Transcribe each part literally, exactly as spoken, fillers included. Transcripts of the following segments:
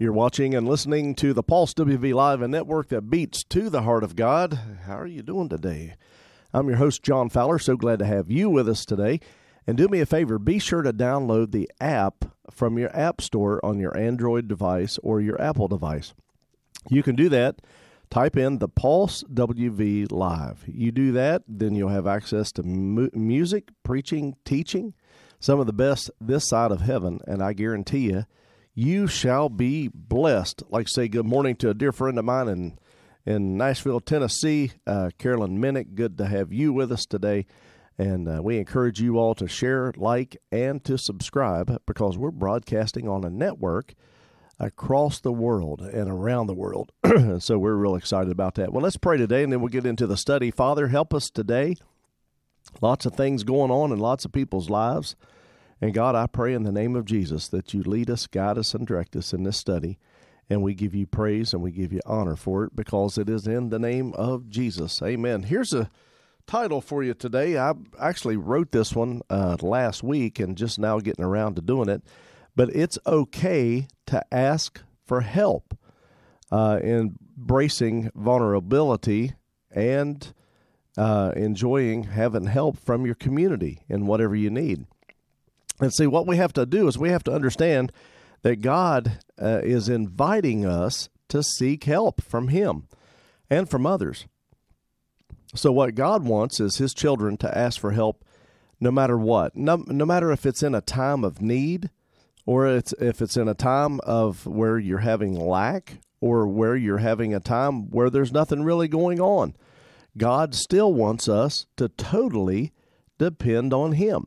You're watching and listening to the Pulse W V Live, a network that beats to the heart of God. How are you doing today? I'm your host, John Fowler. So glad to have you with us today. And do me a favor, be sure to download the app from your app store on your Android device or your Apple device. You can do that. Type in the Pulse W V Live. You do that, then you'll have access to mu- music, preaching, teaching, some of the best this side of heaven. And I guarantee you, you shall be blessed. Like say good morning to a dear friend of mine in, in Nashville, Tennessee, uh, Carolyn Minnick. Good to have you with us today. And uh, we encourage you all to share, like, and to subscribe, because we're broadcasting on a network across the world and around the world. So we're real excited about that. Well, let's pray today, and then we'll get into the study. Father, help us today. Lots of things going on in lots of people's lives. And God, I pray in the name of Jesus that you lead us, guide us, and direct us in this study. And we give you praise and we give you honor for it, because it is in the name of Jesus. Amen. Here's a title for you today. I actually wrote this one uh, last week and just now getting around to doing it. But it's okay to ask for help, uh, embracing vulnerability and uh, enjoying having help from your community in whatever you need. And see, what we have to do is we have to understand that God uh, is inviting us to seek help from Him and from others. So what God wants is His children to ask for help no matter what, no, no matter if it's in a time of need, or it's, if it's in a time of where you're having lack, or where you're having a time where there's nothing really going on. God still wants us to totally depend on Him.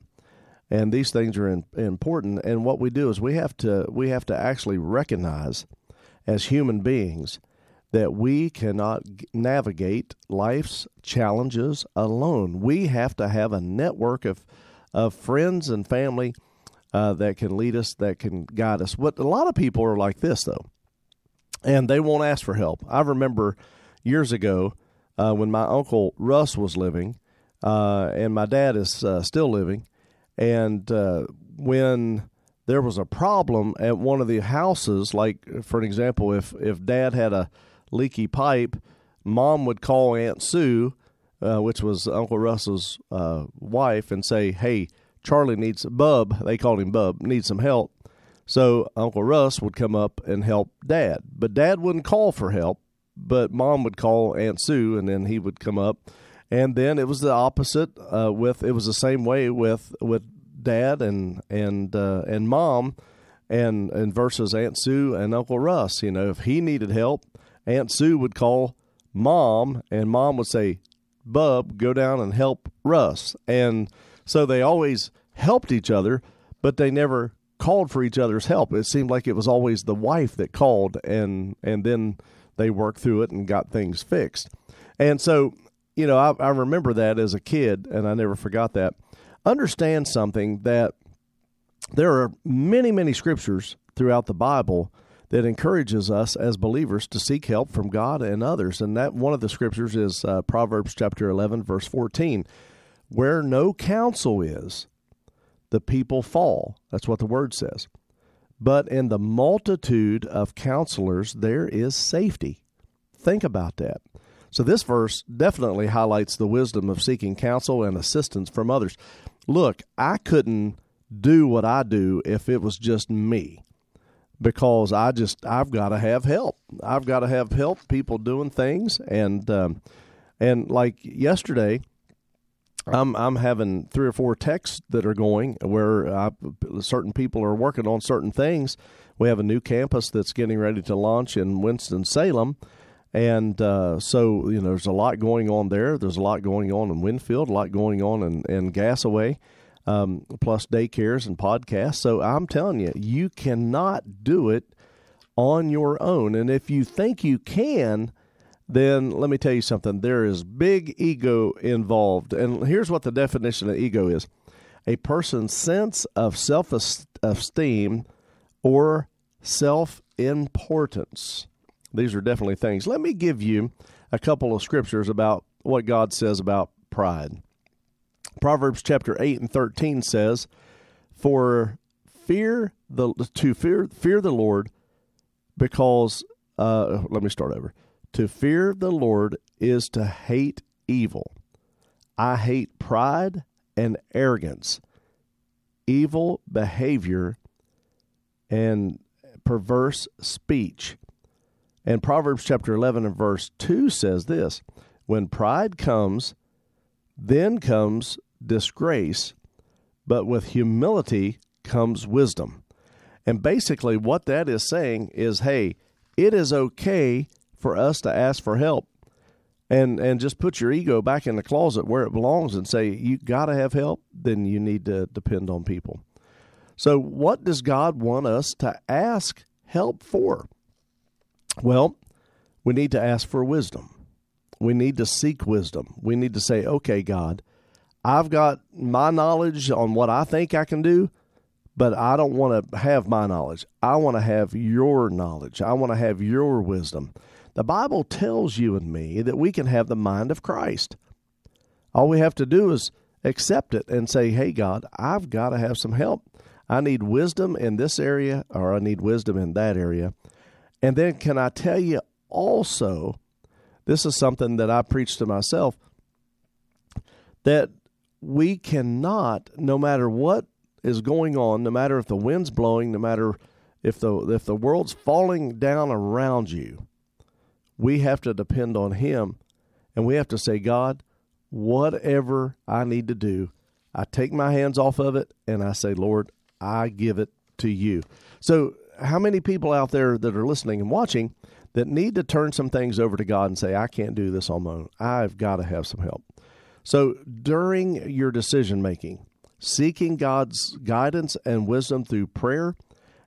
And these things are in, important. And what we do is we have to we have to actually recognize as human beings that we cannot navigate life's challenges alone. We have to have a network of, of friends and family Uh, that can lead us, that can guide us. What a lot of people are like this, though, and they won't ask for help. I remember years ago uh, when my Uncle Russ was living, uh, and my dad is uh, still living, and uh, when there was a problem at one of the houses, like, for an example, if, if Dad had a leaky pipe, Mom would call Aunt Sue, uh, which was Uncle Russ's uh, wife, and say, hey, Charlie needs, Bub, they called him Bub, needs some help. So Uncle Russ would come up and help Dad. But Dad wouldn't call for help, but Mom would call Aunt Sue, and then he would come up. And then it was the opposite uh, with, it was the same way with with Dad and and uh, and Mom, and, and versus Aunt Sue and Uncle Russ. You know, if he needed help, Aunt Sue would call Mom, and Mom would say, Bub, go down and help Russ. And so they always helped each other, but they never called for each other's help. It seemed like it was always the wife that called, and and then they worked through it and got things fixed. And so, you know, I, I remember that as a kid, and I never forgot that. Understand something, that there are many, many scriptures throughout the Bible that encourages us as believers to seek help from God and others. And that one of the scriptures is uh, Proverbs chapter eleven, verse fourteen. Where no counsel is, the people fall. That's what the word says. But in the multitude of counselors, there is safety. Think about that. So this verse definitely highlights the wisdom of seeking counsel and assistance from others. Look, I couldn't do what I do if it was just me, because I just, I've got to have help. I've got to have help, people doing things. And, um, and like yesterday, I'm I'm having three or four texts that are going where I, certain people are working on certain things. We have a new campus that's getting ready to launch in Winston-Salem, and uh, so you know there's a lot going on there. There's a lot going on in Winfield, a lot going on in, in Gassaway, um, plus daycares and podcasts. So I'm telling you, you cannot do it on your own. And if you think you can, then let me tell you something. There is big ego involved. And here's what the definition of ego is. A person's sense of self-esteem or self-importance. These are definitely things. Let me give you a couple of scriptures about what God says about pride. Proverbs chapter eight and thirteen says, For fear the to fear fear the Lord because, uh, let me start over. To fear the Lord is to hate evil. I hate pride and arrogance, evil behavior, and perverse speech. And Proverbs chapter eleven and verse two says this, when pride comes, then comes disgrace, but with humility comes wisdom. And basically what that is saying is, hey, it is okay for us to ask for help and and just put your ego back in the closet where it belongs and say, you got to have help, then you need to depend on people. So what does God want us to ask help for? Well, we need to ask for wisdom. We need to seek wisdom. We need to say, okay, God, I've got my knowledge on what I think I can do, but I don't want to have my knowledge. I want to have your knowledge. I want to have your wisdom. The Bible tells you and me that we can have the mind of Christ. All we have to do is accept it and say, hey, God, I've got to have some help. I need wisdom in this area, or I need wisdom in that area. And then can I tell you also, this is something that I preach to myself, that we cannot, no matter what is going on, no matter if the wind's blowing, no matter if the if the world's falling down around you, we have to depend on Him, and we have to say, God, whatever I need to do, I take my hands off of it, and I say, Lord, I give it to you. So how many people out there that are listening and watching that need to turn some things over to God and say, I can't do this on my own. I've got to have some help. So during your decision-making, seeking God's guidance and wisdom through prayer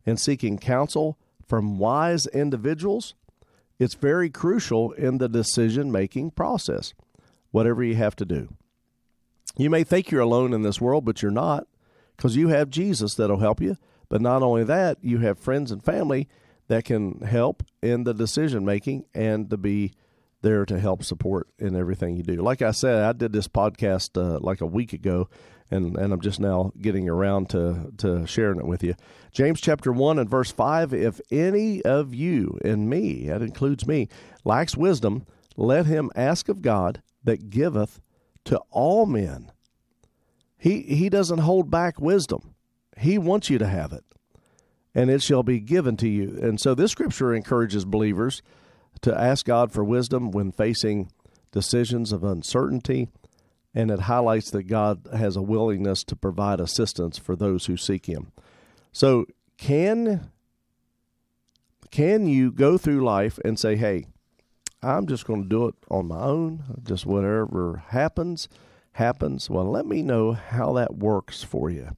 and seeking counsel from wise individuals, it's very crucial in the decision-making process, whatever you have to do. You may think you're alone in this world, but you're not, because you have Jesus that'll help you. But not only that, you have friends and family that can help in the decision-making and to be there to help support in everything you do. Like I said, I did this podcast uh, like a week ago, and, and I'm just now getting around to, to sharing it with you. James chapter one and verse five, if any of you and me, that includes me, lacks wisdom, let him ask of God that giveth to all men. He, he doesn't hold back wisdom. He wants you to have it, and it shall be given to you. And so this scripture encourages believers to ask God for wisdom when facing decisions of uncertainty, and it highlights that God has a willingness to provide assistance for those who seek Him. So can, can you go through life and say, hey, I'm just going to do it on my own, just whatever happens, happens. Well, let me know how that works for you,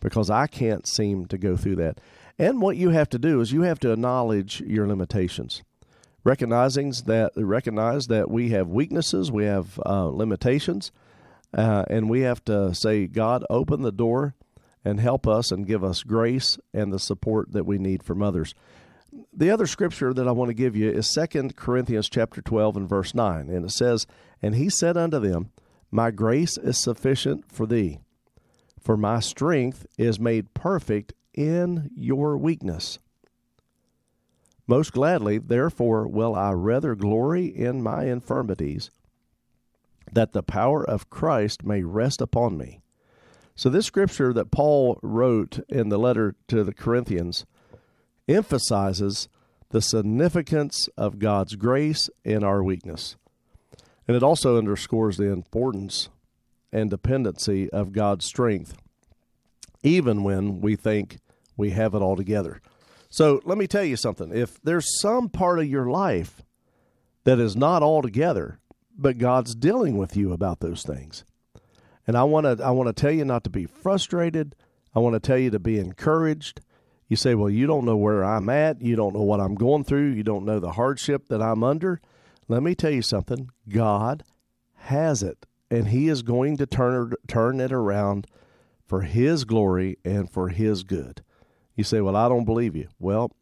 because I can't seem to go through that. And what you have to do is you have to acknowledge your limitations, recognizing that recognize that we have weaknesses, we have uh, limitations, uh, and we have to say, God, open the door and help us and give us grace and the support that we need from others. The other scripture that I want to give you is Second Corinthians chapter twelve and verse nine, and it says, and he said unto them, my grace is sufficient for thee, for my strength is made perfect in your weakness. Most gladly, therefore, will I rather glory in my infirmities, that the power of Christ may rest upon me. So this scripture that Paul wrote in the letter to the Corinthians emphasizes the significance of God's grace in our weakness. And it also underscores the importance and dependency of God's strength, even when we think we have it all together. So let me tell you something. If there's some part of your life that is not all together, but God's dealing with you about those things. And I want to I want to tell you not to be frustrated. I want to tell you to be encouraged. You say, well, you don't know where I'm at. You don't know what I'm going through. You don't know the hardship that I'm under. Let me tell you something. God has it. And He is going to turn turn it around for His glory and for His good. You say, well, I don't believe you. Well,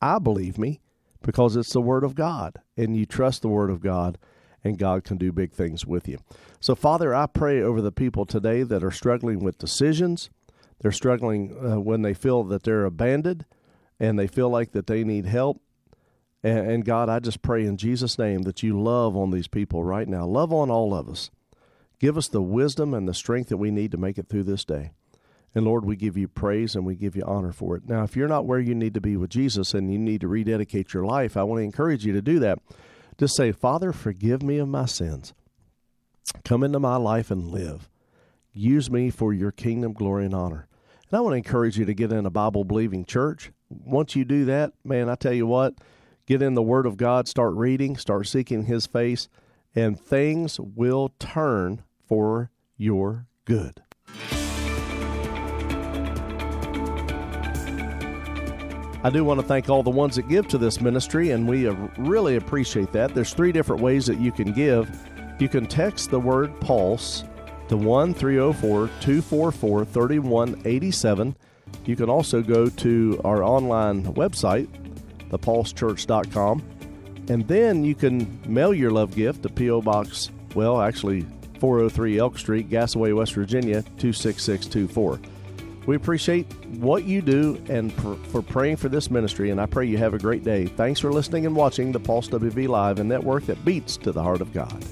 I believe me, because it's the Word of God, and you trust the Word of God, and God can do big things with you. So, Father, I pray over the people today that are struggling with decisions. They're struggling uh, when they feel that they're abandoned, and they feel like that they need help. And, and God, I just pray in Jesus' name that you love on these people right now. Love on all of us. Give us the wisdom and the strength that we need to make it through this day. And Lord, we give you praise and we give you honor for it. Now, if you're not where you need to be with Jesus and you need to rededicate your life, I want to encourage you to do that. Just say, Father, forgive me of my sins. Come into my life and live. Use me for your kingdom, glory, and honor. And I want to encourage you to get in a Bible-believing church. Once you do that, man, I tell you what, get in the Word of God, start reading, start seeking His face, and things will turn for your good. I do want to thank all the ones that give to this ministry, and we really appreciate that. There's three different ways that you can give. You can text the word PULSE to one three zero four, two four four, three one eight seven. You can also go to our online website, the pulse church dot com, and then you can mail your love gift to P O. Box, well, actually four oh three Elk Street, Gassaway, West Virginia, two six six two four. We appreciate what you do and for, for praying for this ministry, and I pray you have a great day. Thanks for listening and watching the Pulse W V Live, a network that beats to the heart of God.